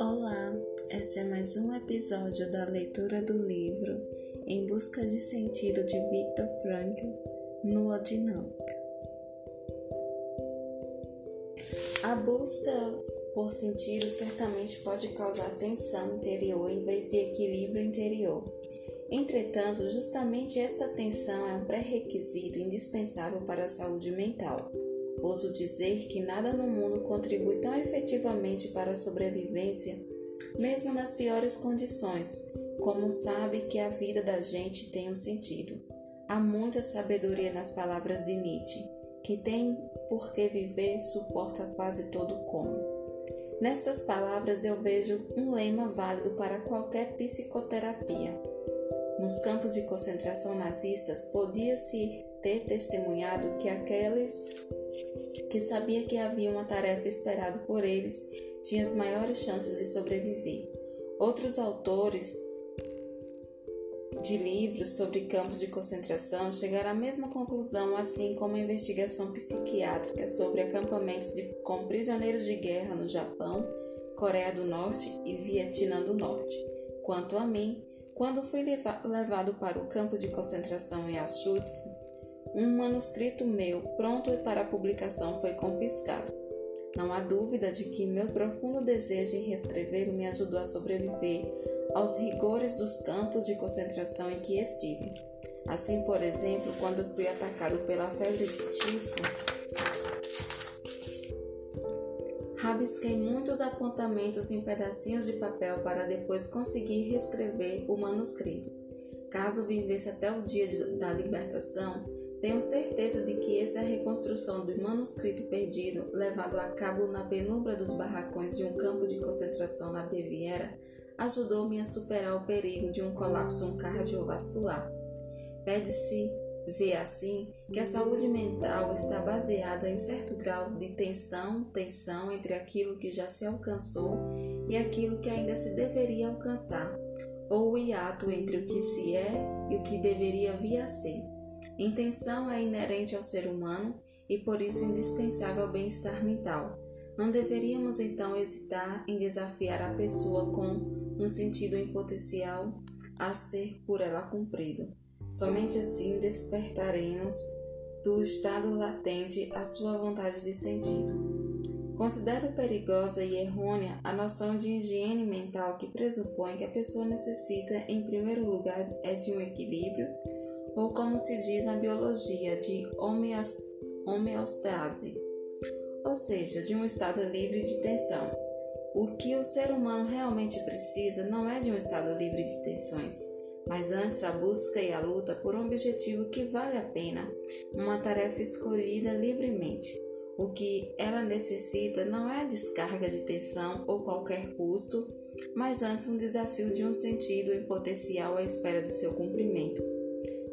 Olá, esse é mais um episódio da leitura do livro Em Busca de Sentido de Viktor Frankl, Noodinâmica. A busca por sentido certamente pode causar tensão interior em vez de equilíbrio interior. Entretanto, justamente esta tensão é um pré-requisito indispensável para a saúde mental. Ouso dizer que nada no mundo contribui tão efetivamente para a sobrevivência, mesmo nas piores condições, como sabe que a vida da gente tem um sentido. Há muita sabedoria nas palavras de Nietzsche, que tem por que viver suporta quase todo como. Nestas palavras eu vejo um lema válido para qualquer psicoterapia. Nos campos de concentração nazistas, podia-se ter testemunhado que aqueles que sabia que havia uma tarefa esperada por eles tinham as maiores chances de sobreviver. Outros autores de livros sobre campos de concentração chegaram à mesma conclusão, assim como a investigação psiquiátrica sobre acampamentos com prisioneiros de guerra no Japão, Coreia do Norte e Vietnã do Norte. Quanto a mim, quando fui levado para o campo de concentração em Auschwitz, um manuscrito meu, pronto para publicação, foi confiscado. Não há dúvida de que meu profundo desejo em reescrever me ajudou a sobreviver aos rigores dos campos de concentração em que estive. Assim, por exemplo, quando fui atacado pela febre de tifo, rabisquei muitos apontamentos em pedacinhos de papel para depois conseguir reescrever o manuscrito. Caso vivesse até o dia da libertação, tenho certeza de que essa é a reconstrução do manuscrito perdido, levado a cabo na penumbra dos barracões de um campo de concentração na Baviera, ajudou-me a superar o perigo de um colapso cardiovascular. Pede-se ver assim que a saúde mental está baseada em certo grau de tensão entre aquilo que já se alcançou e aquilo que ainda se deveria alcançar, ou o hiato entre o que se é e o que deveria vir a ser. Intenção é inerente ao ser humano e por isso indispensável ao bem-estar mental. Não deveríamos então hesitar em desafiar a pessoa com um sentido em potencial a ser por ela cumprido. Somente assim despertaremos do estado latente a sua vontade de sentido. Considero perigosa e errônea a noção de higiene mental que pressupõe que a pessoa necessita, em primeiro lugar, é de um equilíbrio, ou como se diz na biologia, de homeostase, ou seja, de um estado livre de tensão. O que o ser humano realmente precisa não é de um estado livre de tensões, mas antes a busca e a luta por um objetivo que vale a pena, uma tarefa escolhida livremente. O que ela necessita não é a descarga de tensão ou qualquer custo, mas antes um desafio de um sentido em potencial à espera do seu cumprimento.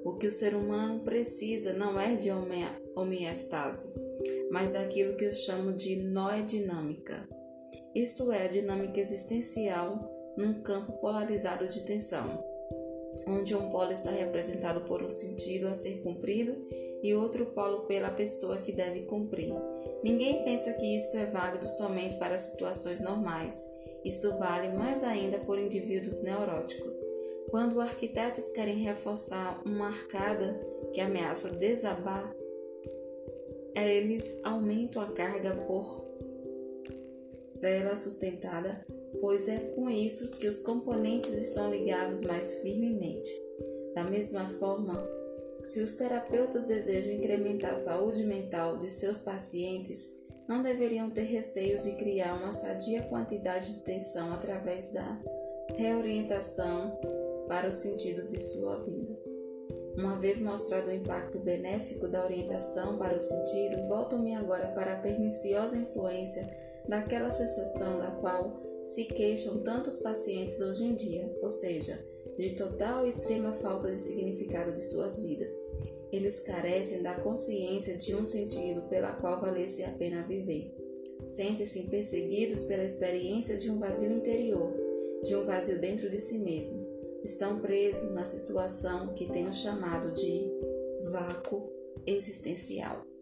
O que o ser humano precisa não é de homeostase, mas aquilo que eu chamo de noodinâmica, isto é, a dinâmica existencial num campo polarizado de tensão, onde um polo está representado por um sentido a ser cumprido e outro polo pela pessoa que deve cumprir. Ninguém pensa que isto é válido somente para situações normais. Isto vale mais ainda por indivíduos neuróticos. Quando arquitetos querem reforçar uma arcada que ameaça desabar, eles aumentam a carga por ela sustentada, pois é com isso que os componentes estão ligados mais firmemente. Da mesma forma, se os terapeutas desejam incrementar a saúde mental de seus pacientes, não deveriam ter receios de criar uma sadia quantidade de tensão através da reorientação para o sentido de sua vida. Uma vez mostrado o impacto benéfico da orientação para o sentido, volto-me agora para a perniciosa influência daquela sensação da qual se queixam tantos pacientes hoje em dia, ou seja, de total e extrema falta de significado de suas vidas. Eles carecem da consciência de um sentido pela qual valesse a pena viver. Sentem-se perseguidos pela experiência de um vazio interior, de um vazio dentro de si mesmo. Estão presos na situação que tenho chamado de vácuo existencial.